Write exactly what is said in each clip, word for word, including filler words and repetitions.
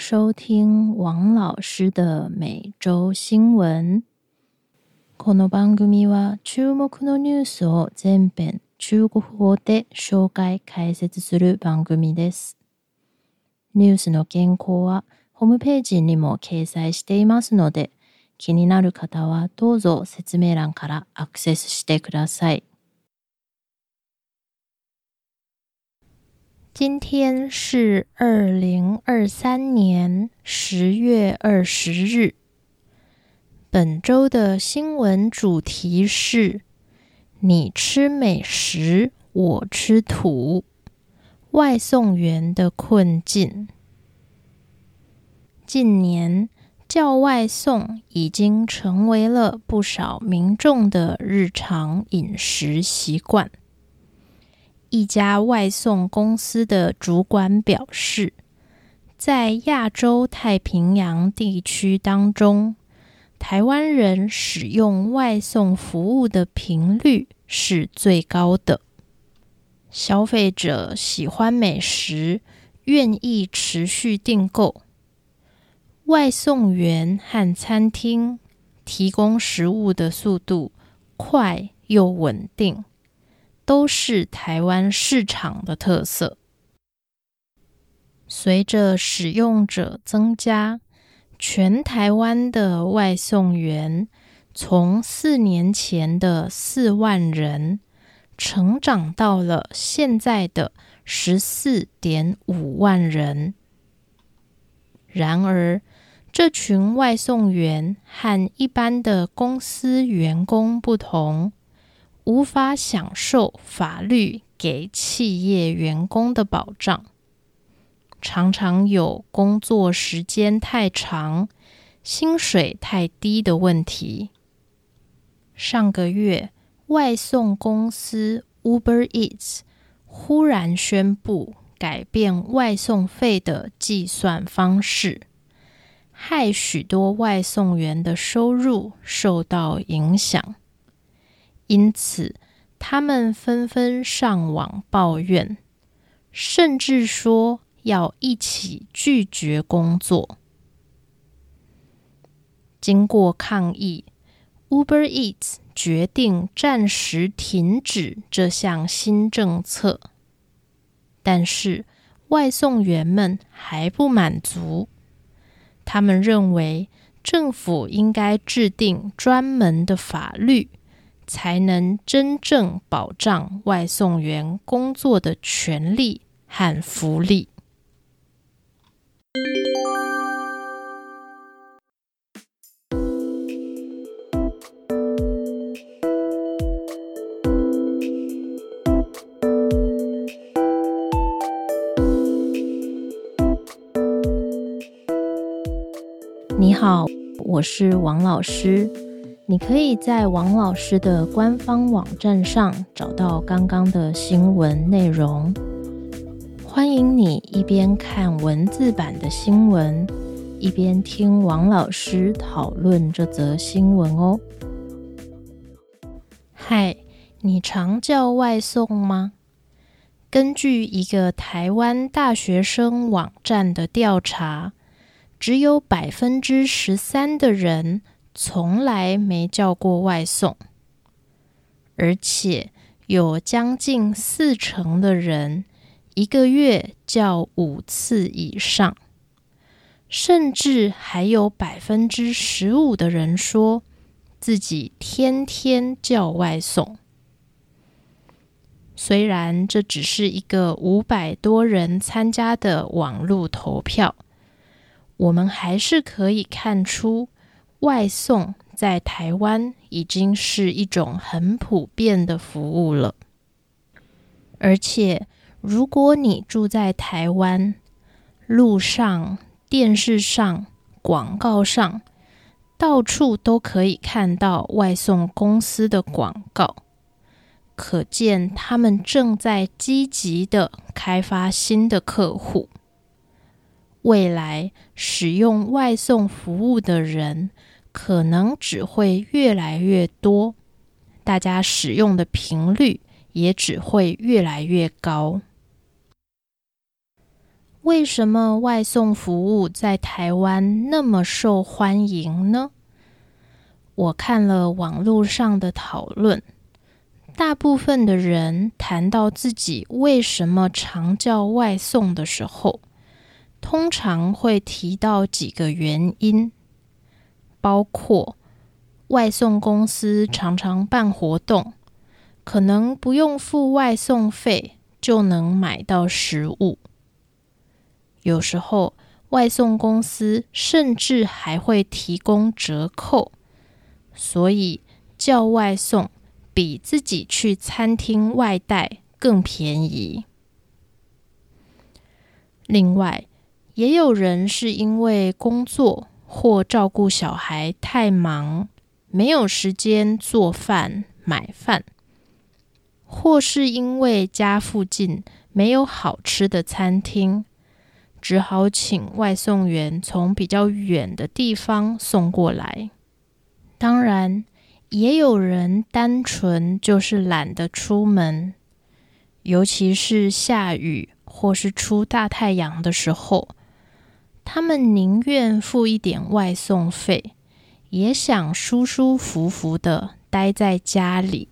收听王老师的每周新聞。この番組は注目のニュースを全編中国語で紹介解説する番組です。ニュースの原稿はホームページにも掲載していますので、気になる方はどうぞ説明欄からアクセスしてください。今天是二零二三年十月二十日。本周的新闻主题是你吃美食，我吃土。外送员的困境。近年，叫外送已经成为了不少民众的日常饮食习惯。一家外送公司的主管表示，在亚洲太平洋地区当中，台湾人使用外送服务的频率是最高的。消费者喜欢美食，愿意持续订购。外送员和餐厅提供食物的速度快又稳定，都是台湾市场的特色。随着使用者增加，全台湾的外送员从四年前的四万人，成长到了现在的 十四点五万人。然而，这群外送员和一般的公司员工不同，无法享受法律给企业员工的保障，常常有工作时间太长、薪水太低的问题。上个月，外送公司 Uber Eats 忽然宣布改变外送费的计算方式，害许多外送员的收入受到影响。因此，他们纷纷上网抱怨，甚至说要一起拒绝工作。经过抗议， Uber Eats 决定暂时停止这项新政策。但是，外送员们还不满足，他们认为政府应该制定专门的法律，才能真正保障外送员工作的权利和福利。你好，我是王老师。你可以在王老师的官方网站上找到刚刚的新闻内容。欢迎你一边看文字版的新闻，一边听王老师讨论这则新闻哦。嗨，你常叫外送吗？根据一个台湾大学生网站的调查，只有 百分之十三 的人从来没叫过外送，而且有将近四成的人一个月叫五次以上，甚至还有 百分之十五 的人说自己天天叫外送。虽然这只是一个五百多人参加的网络投票，我们还是可以看出外送在台湾已经是一种很普遍的服务了。而且，如果你住在台湾，路上、电视上、广告上，到处都可以看到外送公司的广告，可见他们正在积极地开发新的客户。未来，使用外送服务的人可能只会越来越多，大家使用的频率也只会越来越高。为什么外送服务在台湾那么受欢迎呢？我看了网络上的讨论，大部分的人谈到自己为什么常叫外送的时候，通常会提到几个原因，包括外送公司常常办活动，可能不用付外送费就能买到食物。有时候外送公司甚至还会提供折扣，所以叫外送比自己去餐厅外带更便宜。另外，也有人是因为工作或照顾小孩太忙，没有时间做饭买饭，或是因为家附近没有好吃的餐厅，只好请外送员从比较远的地方送过来。当然，也有人单纯就是懒得出门，尤其是下雨或是出大太阳的时候，他们宁愿付一点外送费，也想舒舒服服的待在家里。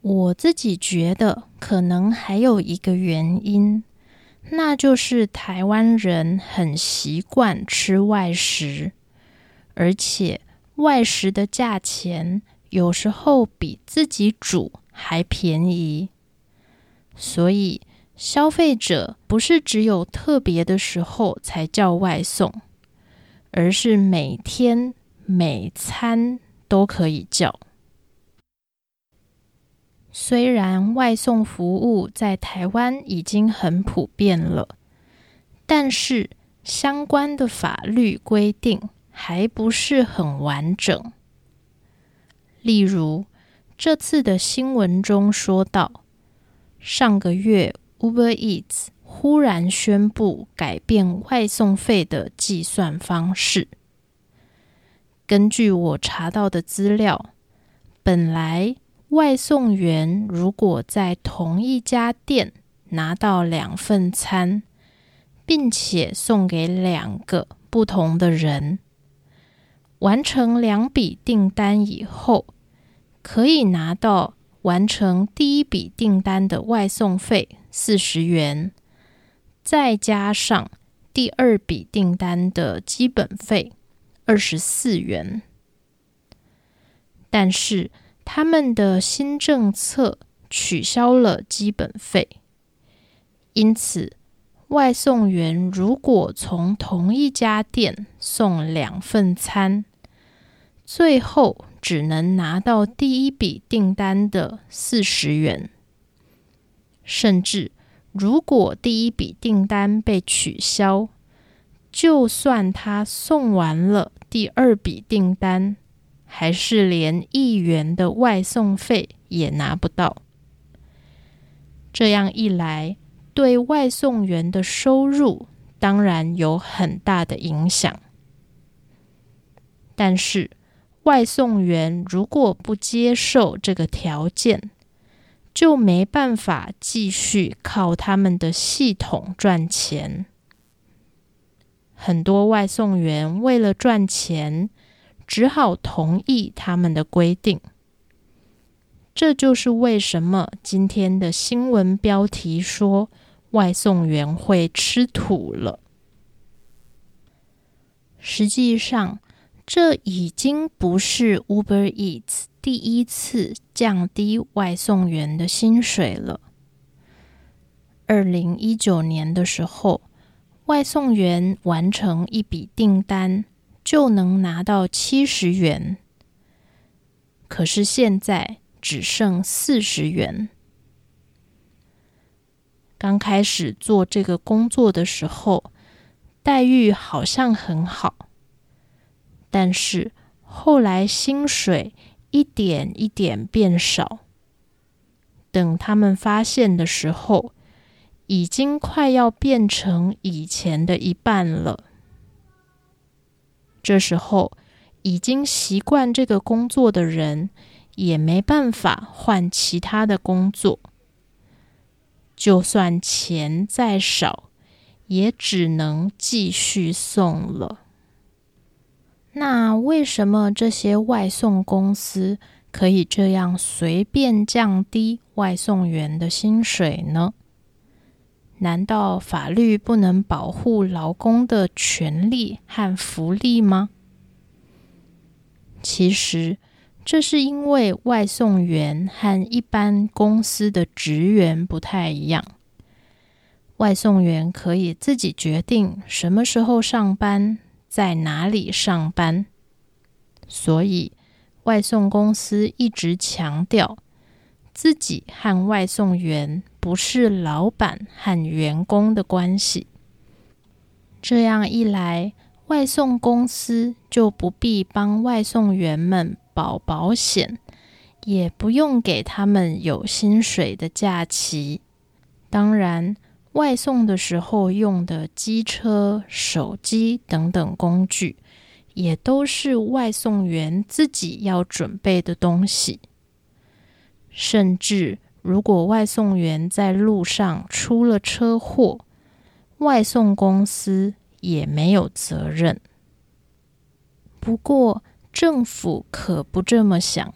我自己觉得可能还有一个原因，那就是台湾人很习惯吃外食，而且外食的价钱有时候比自己煮还便宜。所以消费者不是只有特别的时候才叫外送，而是每天每餐都可以叫。虽然外送服务在台湾已经很普遍了，但是相关的法律规定还不是很完整。例如，这次的新闻中说到，上个月 Uber Eats 忽然宣布改变外送费的计算方式。根据我查到的资料，本来外送员如果在同一家店拿到两份餐，并且送给两个不同的人，完成两笔订单以后，可以拿到完成第一笔订单的外送费四十元，再加上第二笔订单的基本费二十四元。但是他们的新政策取消了基本费，因此外送员如果从同一家店送两份餐，最后只能拿到第一笔订单的四十元。甚至如果第一笔订单被取消，就算他送完了第二笔订单，还是连一元的外送费也拿不到。这样一来，对外送员的收入当然有很大的影响。但是，外送员如果不接受这个条件，就没办法继续靠他们的系统赚钱。很多外送员为了赚钱，只好同意他们的规定。这就是为什么今天的新闻标题说外送员会吃土了。实际上，这已经不是 Uber Eats 第一次降低外送员的薪水了。二零一九年的时候，外送员完成一笔订单就能拿到七十元，可是现在只剩四十元。刚开始做这个工作的时候，待遇好像很好，但是后来薪水一点一点变少。等他们发现的时候，已经快要变成以前的一半了。这时候已经习惯这个工作的人也没办法换其他的工作，就算钱再少也只能继续送了。那为什么这些外送公司可以这样随便降低外送员的薪水呢？难道法律不能保护劳工的权利和福利吗？其实，这是因为外送员和一般公司的职员不太一样。外送员可以自己决定什么时候上班，在哪里上班。所以，外送公司一直强调，自己和外送员不是老板和员工的关系。这样一来，外送公司就不必帮外送员们保保险，也不用给他们有薪水的假期。当然，外送的时候用的机车、手机等等工具，也都是外送员自己要准备的东西。甚至如果外送员在路上出了车祸，外送公司也没有责任。不过，政府可不这么想。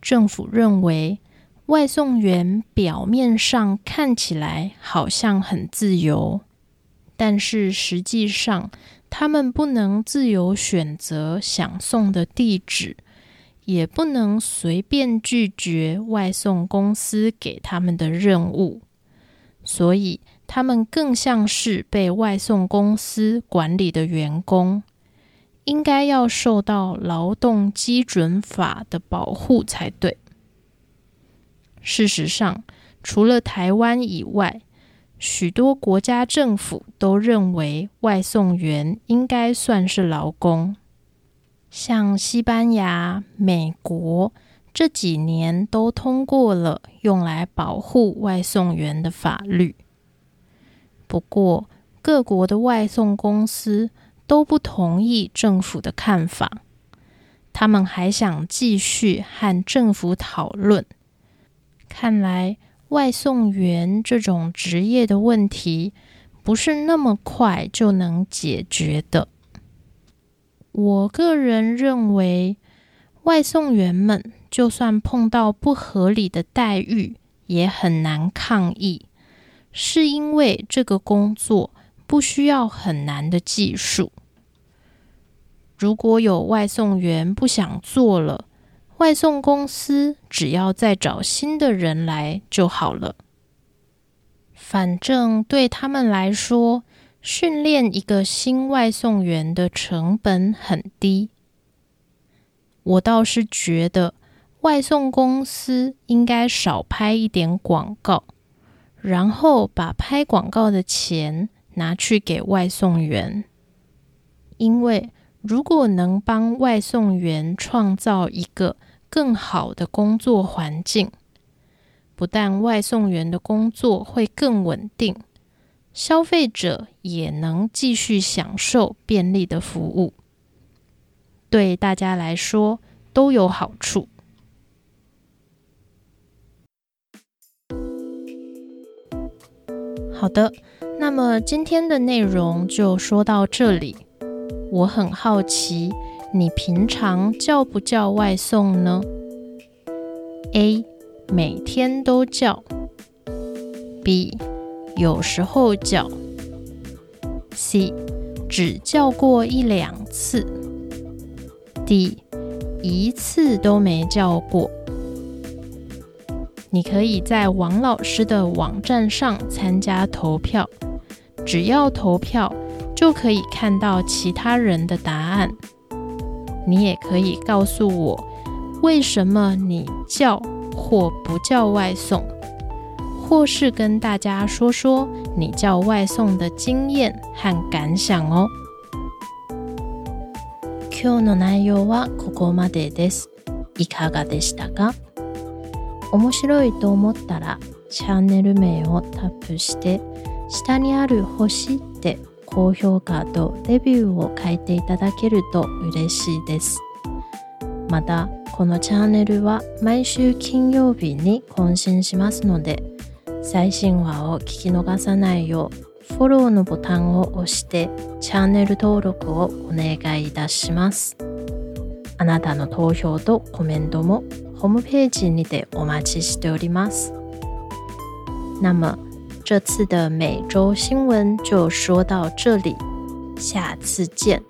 政府认为，外送员表面上看起来好像很自由，但是实际上，他们不能自由选择想送的地址，也不能随便拒绝外送公司给他们的任务，所以他们更像是被外送公司管理的员工，应该要受到劳动基准法的保护才对。事实上，除了台湾以外，许多国家政府都认为外送员应该算是劳工。像西班牙、美国这几年都通过了用来保护外送员的法律。不过，各国的外送公司都不同意政府的看法，他们还想继续和政府讨论。看来，外送员这种职业的问题不是那么快就能解决的。我个人认为，外送员们就算碰到不合理的待遇，也很难抗议，是因为这个工作不需要很难的技术。如果有外送员不想做了，外送公司只要再找新的人来就好了。反正对他们来说，训练一个新外送员的成本很低。我倒是觉得外送公司应该少拍一点广告，然后把拍广告的钱拿去给外送员。因为如果能帮外送员创造一个更好的工作环境，不但外送员的工作会更稳定，消费者也能继续享受便利的服务，对大家来说都有好处。好的，那么今天的内容就说到这里。我很好奇，你平常叫不叫外送呢？ A. 每天都叫， B.有时候叫， C. 只叫过一两次， D. 一次都没叫过。你可以在王老师的网站上参加投票，只要投票就可以看到其他人的答案。你也可以告诉我为什么你叫或不叫外送，或是跟大家说说你叫外送的经验和感想哦。今日の内容はここまでです。いかがでしたか？面白いと思ったらチャンネル名をタップして、下にある星って高評価とレビューを書いていただけると嬉しいです。また、このチャンネルは毎週金曜日に更新しますので、最新話を聞き逃さないようフォローのボタンを押してチャンネル登録をお願いいたします。あなたの投票とコメントもホームページにてお待ちしております。那么这次的每周新闻就说到这里，下次见。